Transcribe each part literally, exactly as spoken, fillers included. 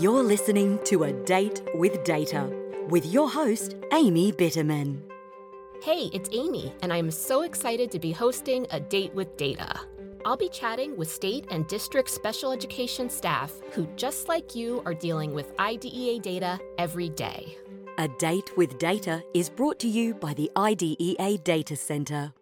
You're listening to A Date with Data with your host, Amy Bitterman. Hey, it's Amy, and I'm so excited to be hosting A Date with Data. I'll be chatting with state and district special education staff who, just like you, are dealing with I D E A data every day. A Date with Data is brought to you by the I D E A Data Center.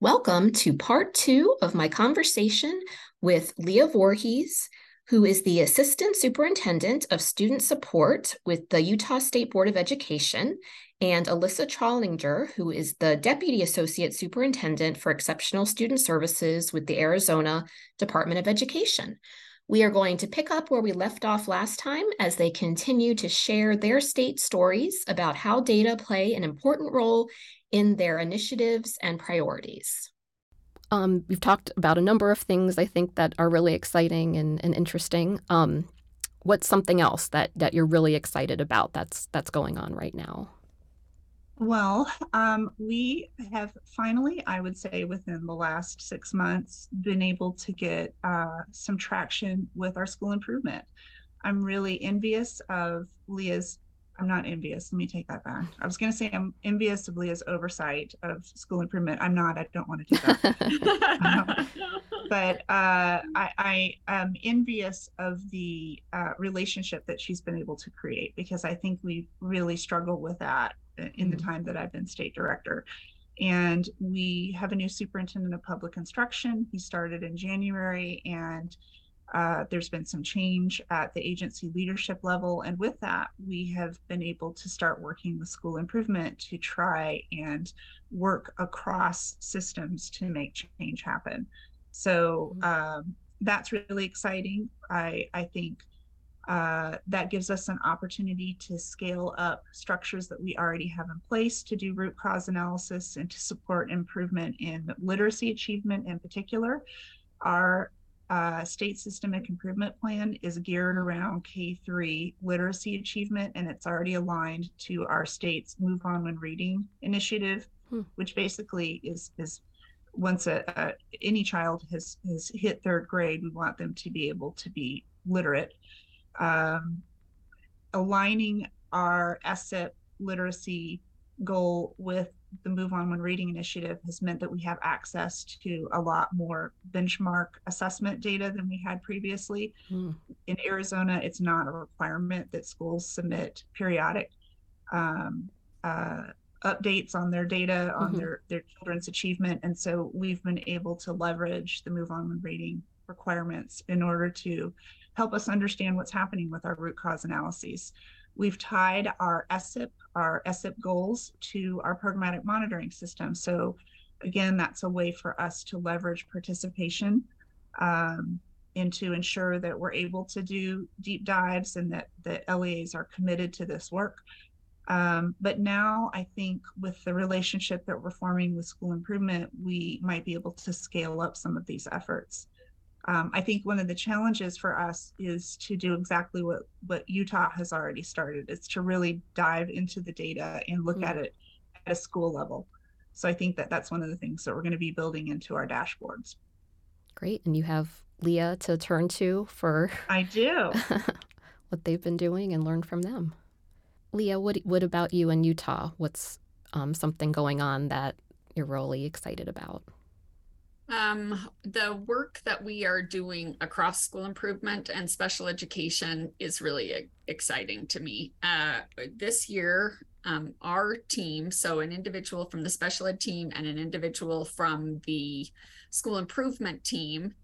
Welcome to part two of my conversation with Leah Voorhees, who is the Assistant Superintendent of Student Support with the Utah State Board of Education, and Alissa Trollinger, who is the Deputy Associate Superintendent for Exceptional Student Services with the Arizona Department of Education. We are going to pick up where we left off last time as they continue to share their state stories about how data play an important role in their initiatives and priorities. Um, we've talked about a number of things, I think, that are really exciting and, and interesting. Um, what's something else that, that you're really excited about that's that's going on right now? Well, um, we have finally, I would say within the last six months, been able to get uh, some traction with our school improvement. I'm really envious of Leah's I'm not envious. Let me take that back. I was going to say I'm envious of Leah's oversight of school improvement. I'm not. I don't want to do that. um, but uh, I, I am envious of the uh, relationship that she's been able to create, because I think we really struggled with that in mm-hmm. the time that I've been state director. And we have a new superintendent of public instruction. He started in January, and Uh, there's been some change at the agency leadership level. And with that, we have been able to start working with school improvement to try and work across systems to make change happen. So um, that's really exciting. I, I think uh, that gives us an opportunity to scale up structures that we already have in place to do root cause analysis and to support improvement in literacy achievement in particular. Our Uh, state systemic improvement plan is geared around K through three literacy achievement, and it's already aligned to our state's Move On When Reading initiative, hmm. which basically is is once a, a any child has has hit third grade, we want them to be able to be literate. Um, aligning our S S I P literacy goal with the Move On When Reading initiative has meant that we have access to a lot more benchmark assessment data than we had previously. Mm. In Arizona, it's not a requirement that schools submit periodic um, uh, updates on their data, on mm-hmm. their, their children's achievement. And so we've been able to leverage the Move On When Reading requirements in order to help us understand what's happening with our root cause analyses. We've tied our S S I P, our S S I P goals to our programmatic monitoring system. So again, that's a way for us to leverage participation um, and to ensure that we're able to do deep dives and that the L E As are committed to this work. Um, but now I think with the relationship that we're forming with school improvement, we might be able to scale up some of these efforts. Um, I think one of the challenges for us is to do exactly what, what Utah has already started. It's to really dive into the data and look mm-hmm. at it at a school level. So I think that that's one of the things that we're going to be building into our dashboards. Great. And you have Leah to turn to for I do what they've been doing and learn from them. Leah, what what about you in Utah? What's um, something going on that you're really excited about? Um, the work that we are doing across school improvement and special education is really exciting to me. Uh, this year, um, our team, so an individual from the special ed team and an individual from the school improvement team,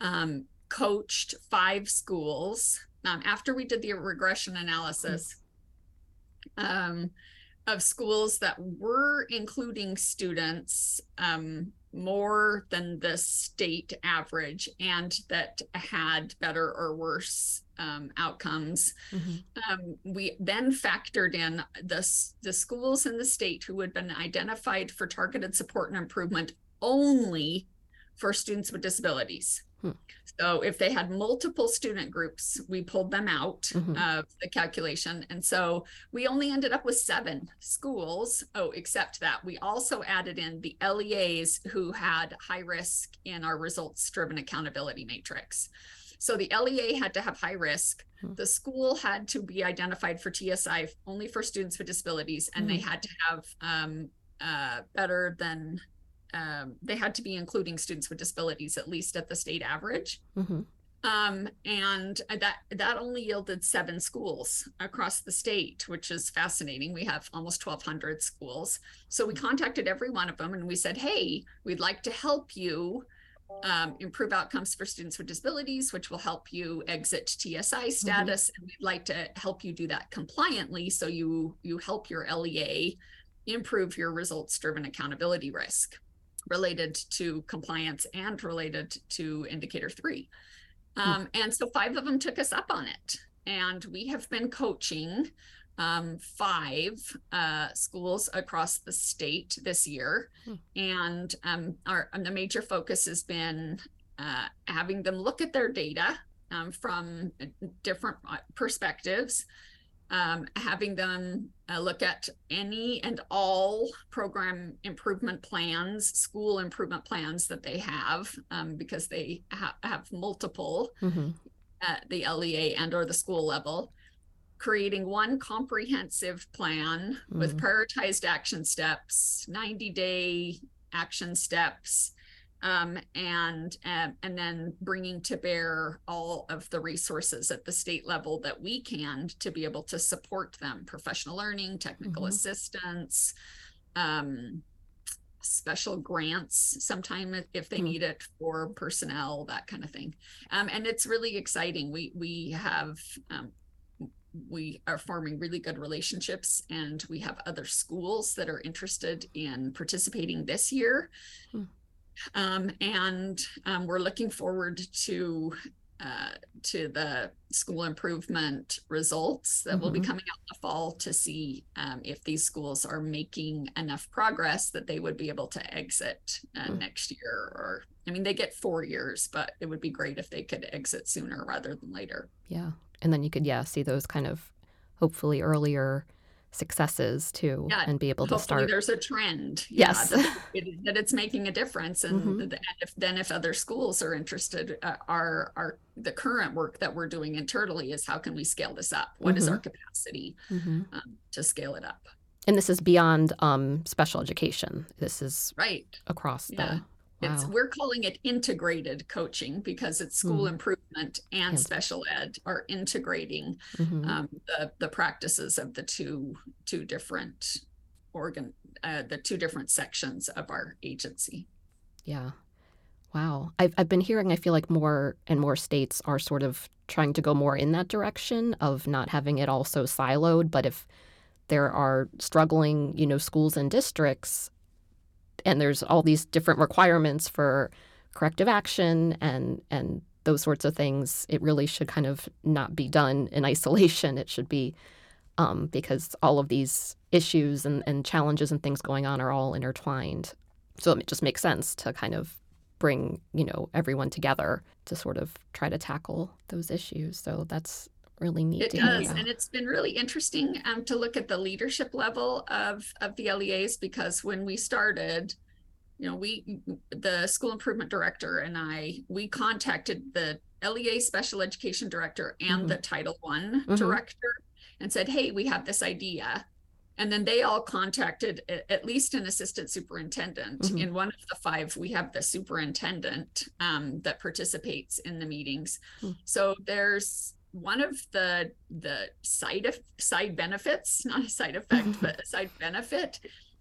um, coached five schools um, after we did the regression analysis um, of schools that were including students um, more than the state average and that had better or worse um, outcomes. Mm-hmm. Um, we then factored in the, the schools in the state who had been identified for targeted support and improvement only for students with disabilities. Hmm. So if they had multiple student groups, we pulled them out mm-hmm. of the calculation. And so we only ended up with seven schools. Oh, except that we also added in the L E As who had high risk in our results driven accountability matrix. So the L E A had to have high risk. Mm-hmm. The school had to be identified for T S I only for students with disabilities, and mm-hmm. they had to have um, uh, better than, um, they had to be including students with disabilities, at least at the state average. Mm-hmm. Um, and that, that only yielded seven schools across the state, which is fascinating. We have almost twelve hundred schools. So we contacted every one of them and we said, hey, we'd like to help you um, improve outcomes for students with disabilities, which will help you exit T S I status. Mm-hmm. And we'd like to help you do that compliantly. So you, you help your L E A improve your results-driven accountability risk related to compliance and related to indicator three. Um, and so five of them took us up on it. And we have been coaching um, five uh, schools across the state this year. Hmm. And um, our the major focus has been uh, having them look at their data um, from different perspectives, um, having them uh, look at any and all program improvement plans, school improvement plans that they have, um, because they ha- have multiple mm-hmm. at the L E A and or the school level, creating one comprehensive plan mm-hmm. with prioritized action steps, ninety day action steps, um, and uh, and then bringing to bear all of the resources at the state level that we can to be able to support them: professional learning, technical mm-hmm. assistance, um, special grants, sometimes if they mm-hmm. need it for personnel, that kind of thing. Um, and it's really exciting. We we have um, we are forming really good relationships, and we have other schools that are interested in participating this year. Mm-hmm. Um, and um, we're looking forward to uh, to the school improvement results that mm-hmm. will be coming out in the fall to see um, if these schools are making enough progress that they would be able to exit uh, mm-hmm. next year. Or, I mean, they get four years, but it would be great if they could exit sooner rather than later. Yeah. And then you could, yeah, see those kind of hopefully earlier successes too, yeah, and be able to start. There's a trend, yeah, yes, that, it, that it's making a difference, and mm-hmm. the, if, then if other schools are interested, uh, our our the current work that we're doing internally is how can we scale this up? What mm-hmm. is our capacity mm-hmm. um, to scale it up? And this is beyond um, special education. This is right across yeah. the. Wow. It's, we're calling it integrated coaching because it's school mm-hmm. improvement and yes. special ed are integrating mm-hmm. um, the, the practices of the two two different organ uh, the two different sections of our agency. Yeah, wow. I've I've been hearing. I feel like more and more states are sort of trying to go more in that direction of not having it all so siloed. But if there are struggling, you know, schools and districts. And there's all these different requirements for corrective action and and those sorts of things. It really should kind of not be done in isolation. It should be um, because all of these issues and, and challenges and things going on are all intertwined. So it just makes sense to kind of bring, you know, everyone together to sort of try to tackle those issues. So that's really neat. It does, yeah. And it's been really interesting um, to look at the leadership level of, of the L E As, because when we started, you know, we, the school improvement director and I, we contacted the L E A special education director and mm-hmm. the Title one mm-hmm. director and said, hey, we have this idea. And then they all contacted at least an assistant superintendent. Mm-hmm. In one of the five, we have the superintendent um, that participates in the meetings. Mm-hmm. So there's, one of the the side of, side benefits, not a side effect, but a side benefit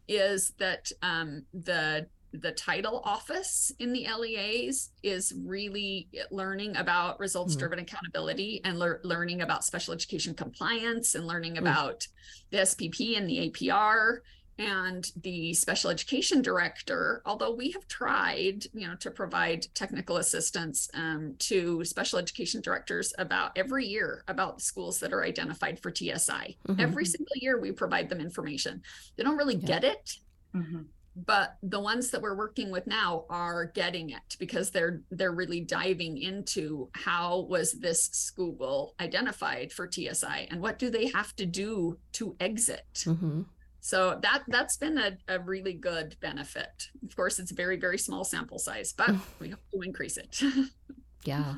is that um, the the title office in the L E As is really learning about results-driven mm-hmm. accountability and le- learning about special education compliance and learning mm-hmm. about the S P P and the A P R. And the special education director, although we have tried, you know, to provide technical assistance um, to special education directors about every year about schools that are identified for T S I. Mm-hmm. Every single year we provide them information. They don't really yeah. get it, mm-hmm. but the ones that we're working with now are getting it because they're they're really diving into how was this school identified for T S I and what do they have to do to exit. Mm-hmm. So that, that's been a, a really good benefit. Of course, it's a very, very small sample size, but we hope to increase it. Yeah.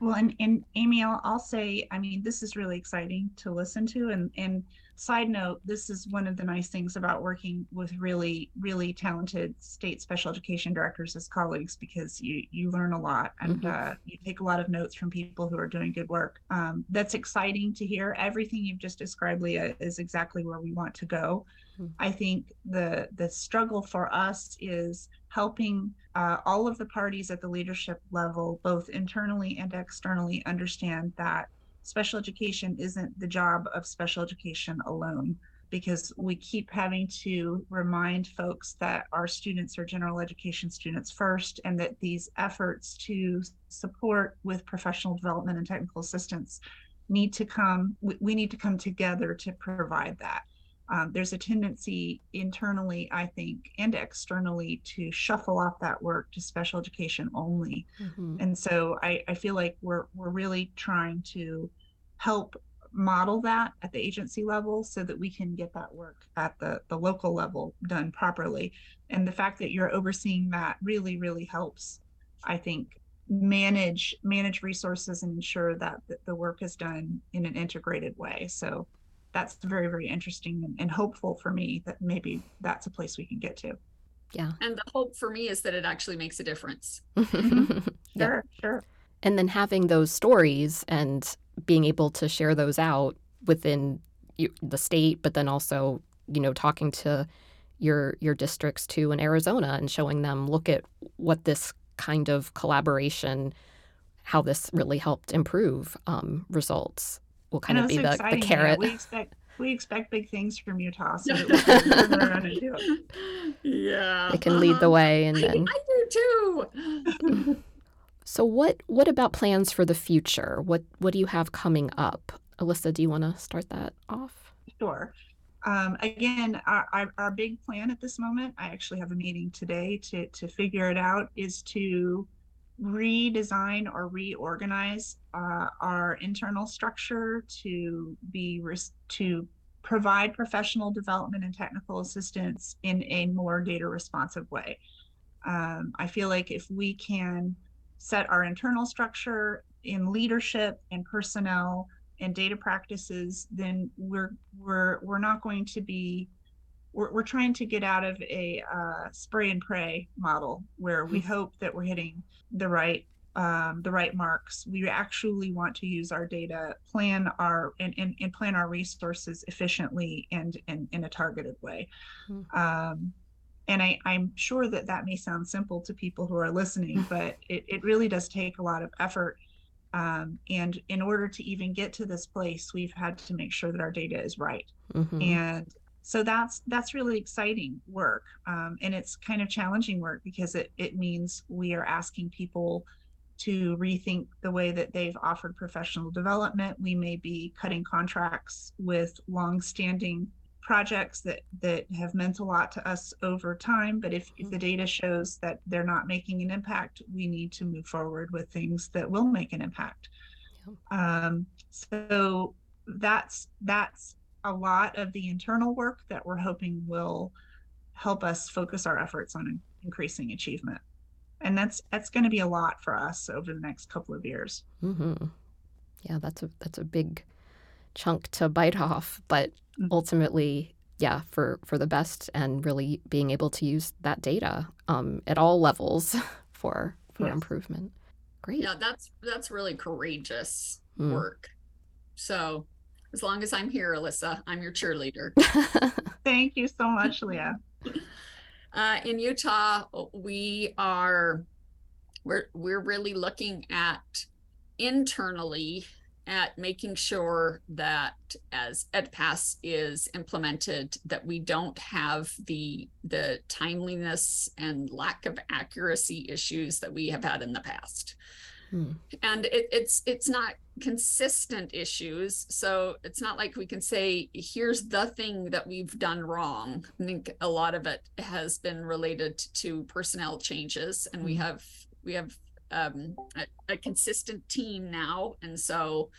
Well, and, and Amy, I'll, I'll say, I mean, this is really exciting to listen to. And, and side note, this is one of the nice things about working with really, really talented state special education directors as colleagues, because you, you learn a lot and mm-hmm. uh, you take a lot of notes from people who are doing good work. Um, that's exciting to hear. Everything you've just described, Leah, is exactly where we want to go. Mm-hmm. I think the the struggle for us is helping uh, all of the parties at the leadership level, both internally and externally, understand that special education isn't the job of special education alone, because we keep having to remind folks that our students are general education students first, and that these efforts to support with professional development and technical assistance need to come, we need to come together to provide that. Um, there's a tendency internally, I think, and externally to shuffle off that work to special education only. Mm-hmm. And so I, I feel like we're we're really trying to help model that at the agency level so that we can get that work at the, the local level done properly. And the fact that you're overseeing that really, really helps, I think, manage manage resources and ensure that, that the work is done in an integrated way. So that's very, very interesting and hopeful for me that maybe that's a place we can get to. Yeah. And the hope for me is that it actually makes a difference. Mm-hmm. Sure, yeah. Sure. And then having those stories and being able to share those out within the state, but then also, you know, talking to your your districts too in Arizona and showing them, look at what this kind of collaboration, how this really helped improve um, results. Will kind of be the, the carrot. Yeah, we expect we expect big things from Utah, so that we can learn how to do it. Yeah, it can um, lead the way, and then I do too. So what what about plans for the future? What what do you have coming up, Alissa? Do you want to start that off? Sure. Um, again, our, our our big plan at this moment, I actually have a meeting today to to figure it out, is to redesign or reorganize uh, our internal structure to be res- to provide professional development and technical assistance in a more data responsive way. Um, I feel like if we can set our internal structure in leadership and personnel and data practices, then we're we're we're not going to be We're, we're trying to get out of a uh, spray and pray model where we hope that we're hitting the right um, the right marks. We actually want to use our data, plan our and, and, and plan our resources efficiently and in a targeted way. Mm-hmm. Um, and I, I'm sure that that may sound simple to people who are listening, but it, it really does take a lot of effort. Um, and in order to even get to this place, we've had to make sure that our data is right. Mm-hmm. And So that's that's really exciting work, um, and it's kind of challenging work because it, it means we are asking people to rethink the way that they've offered professional development. We may be cutting contracts with longstanding projects that, that have meant a lot to us over time, but if, if the data shows that they're not making an impact, we need to move forward with things that will make an impact. Yeah. Um, so that's that's. a lot of the internal work that we're hoping will help us focus our efforts on increasing achievement. And that's that's going to be a lot for us over the next couple of years. Mm-hmm. Yeah, that's a that's a big chunk to bite off, but ultimately, yeah, for, for the best and really being able to use that data um, at all levels for for yes. improvement. Great. Yeah, that's that's really courageous mm. work. So as long as I'm here, Alissa, I'm your cheerleader. Thank you so much, Leah. Uh, in Utah, we are we're we're really looking at internally at making sure that as EdPass is implemented, that we don't have the the timeliness and lack of accuracy issues that we have had in the past. Hmm. And it, it's it's not consistent issues, so it's not like we can say, here's the thing that we've done wrong. I think a lot of it has been related to personnel changes, and we have we have um, a, a consistent team now, and so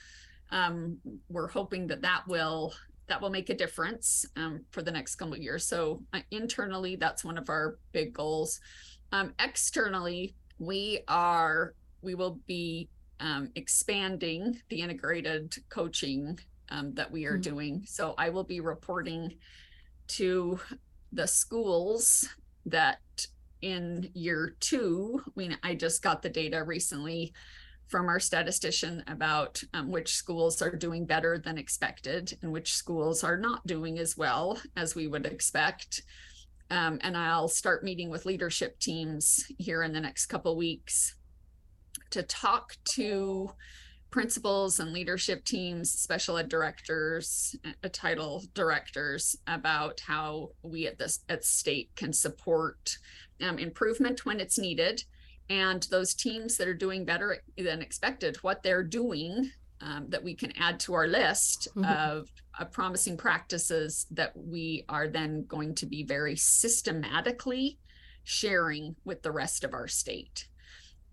um, we're hoping that that will that will make a difference um, for the next couple of years. So uh, internally, that's one of our big goals. Um, externally, we are. We will be um, expanding the integrated coaching um, that we are mm-hmm. doing. So I will be reporting to the schools that in year two, we, I just got the data recently from our statistician about um, which schools are doing better than expected and which schools are not doing as well as we would expect. Um, and I'll start meeting with leadership teams here in the next couple weeks to talk to principals and leadership teams, special ed directors, title directors, about how we at this at state can support um, improvement when it's needed. And those teams that are doing better than expected, what they're doing um, that we can add to our list mm-hmm. of uh, promising practices that we are then going to be very systematically sharing with the rest of our state.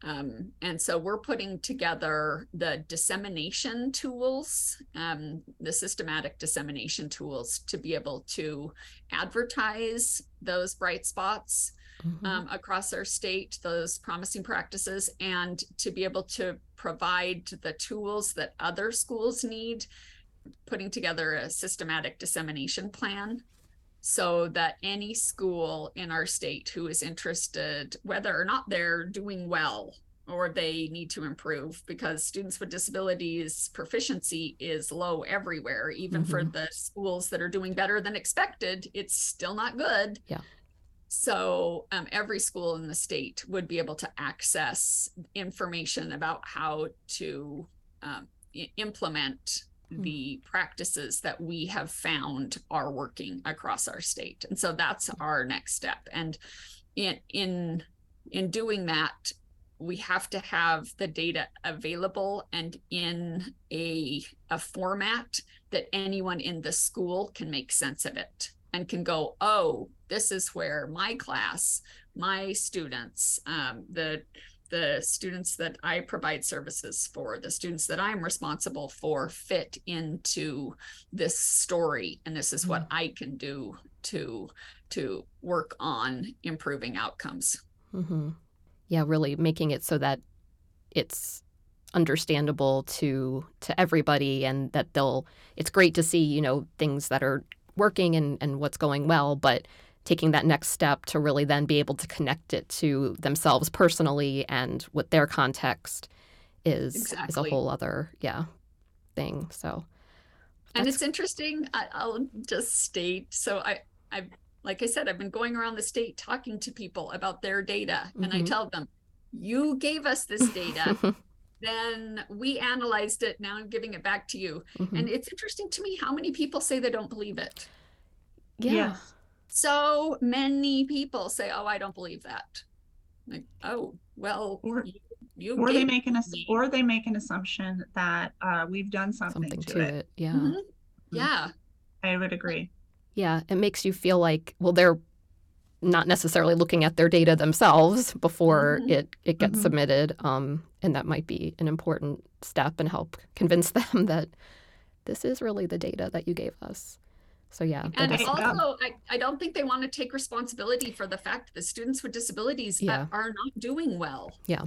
Um, and so we're putting together the dissemination tools, um, the systematic dissemination tools to be able to advertise those bright spots mm-hmm. um, across our state, those promising practices, and to be able to provide the tools that other schools need, putting together a systematic dissemination plan, so that any school in our state who is interested, whether or not they're doing well or they need to improve, because students with disabilities proficiency is low everywhere, even mm-hmm. for the schools that are doing better than expected, it's still not good. Yeah. So um, every school in the state would be able to access information about how to um, i- implement the practices that we have found are working across our state. And so that's our next step. And in in in doing that, we have to have the data available and in a a format that anyone in the school can make sense of it and can go, oh, this is where my class, my students, um, the the students that I provide services for, the students that I'm responsible for, fit into this story. And this is what I can do to to work on improving outcomes. Mm-hmm. Yeah, really making it so that it's understandable to to everybody, and that they'll, it's great to see, you know, things that are working and, and what's going well, but taking that next step to really then be able to connect it to themselves personally and what their context is, exactly. is a whole other yeah thing. So, that's... and it's interesting. I, I'll just state. So I, I, like I said, I've been going around the state talking to people about their data, mm-hmm. and I tell them, "You gave us this data." Then we analyzed it. Now I'm giving it back to you. Mm-hmm. And it's interesting to me how many people say they don't believe it. Yeah. yeah. So many people say, "Oh, I don't believe that." Like, oh, well, or, you, you or they make an ass- or they make an assumption that uh, we've done something, something to, to it. it. Yeah, mm-hmm. yeah, I would agree. Yeah, it makes you feel like, well, they're not necessarily looking at their data themselves before mm-hmm. it it gets mm-hmm. submitted, um, and that might be an important step and help convince them that this is really the data that you gave us. So, yeah. And also, go. I, I don't think they want to take responsibility for the fact that students with disabilities yeah. are not doing well. Yeah.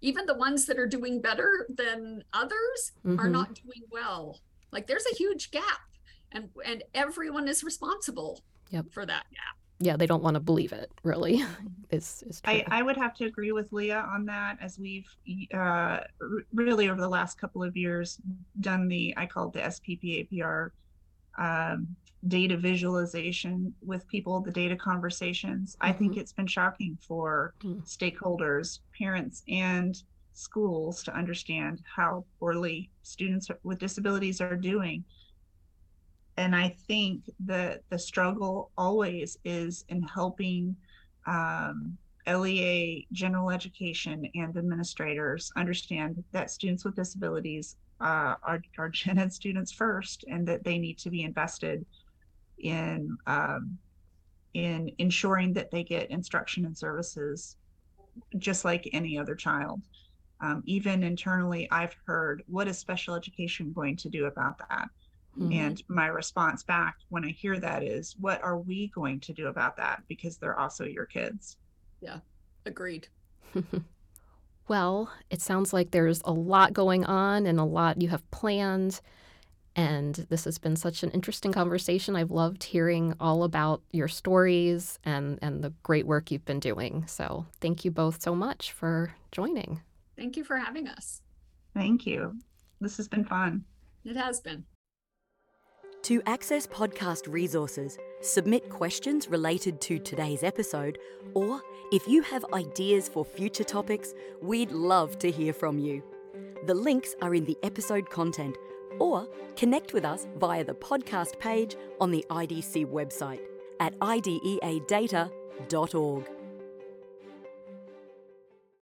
Even the ones that are doing better than others mm-hmm. are not doing well. Like, there's a huge gap, and, and everyone is responsible yep. for that gap. Yeah, they don't want to believe it, really. It's, it's I, I would have to agree with Leah on that, as we've uh, r- really over the last couple of years done the, I call it the S P P A P R Um, data visualization with people, the data conversations. I mm-hmm. think it's been shocking for mm-hmm. stakeholders, parents, and schools to understand how poorly students with disabilities are doing. And I think that the struggle always is in helping um, L E A, general education, and administrators understand that students with disabilities Uh, our, our gen ed students first, and that they need to be invested in um, in ensuring that they get instruction and services just like any other child. Um, even internally, I've heard, what is special education going to do about that? Mm-hmm. And my response back when I hear that is, what are we going to do about that? Because they're also your kids. Yeah, agreed. Well, it sounds like there's a lot going on and a lot you have planned. And this has been such an interesting conversation. I've loved hearing all about your stories and, and the great work you've been doing. So thank you both so much for joining. Thank you for having us. Thank you. This has been fun. It has been. To access podcast resources, submit questions related to today's episode, or if you have ideas for future topics, we'd love to hear from you. The links are in the episode content, or connect with us via the podcast page on the I D C website at I D E A data dot org.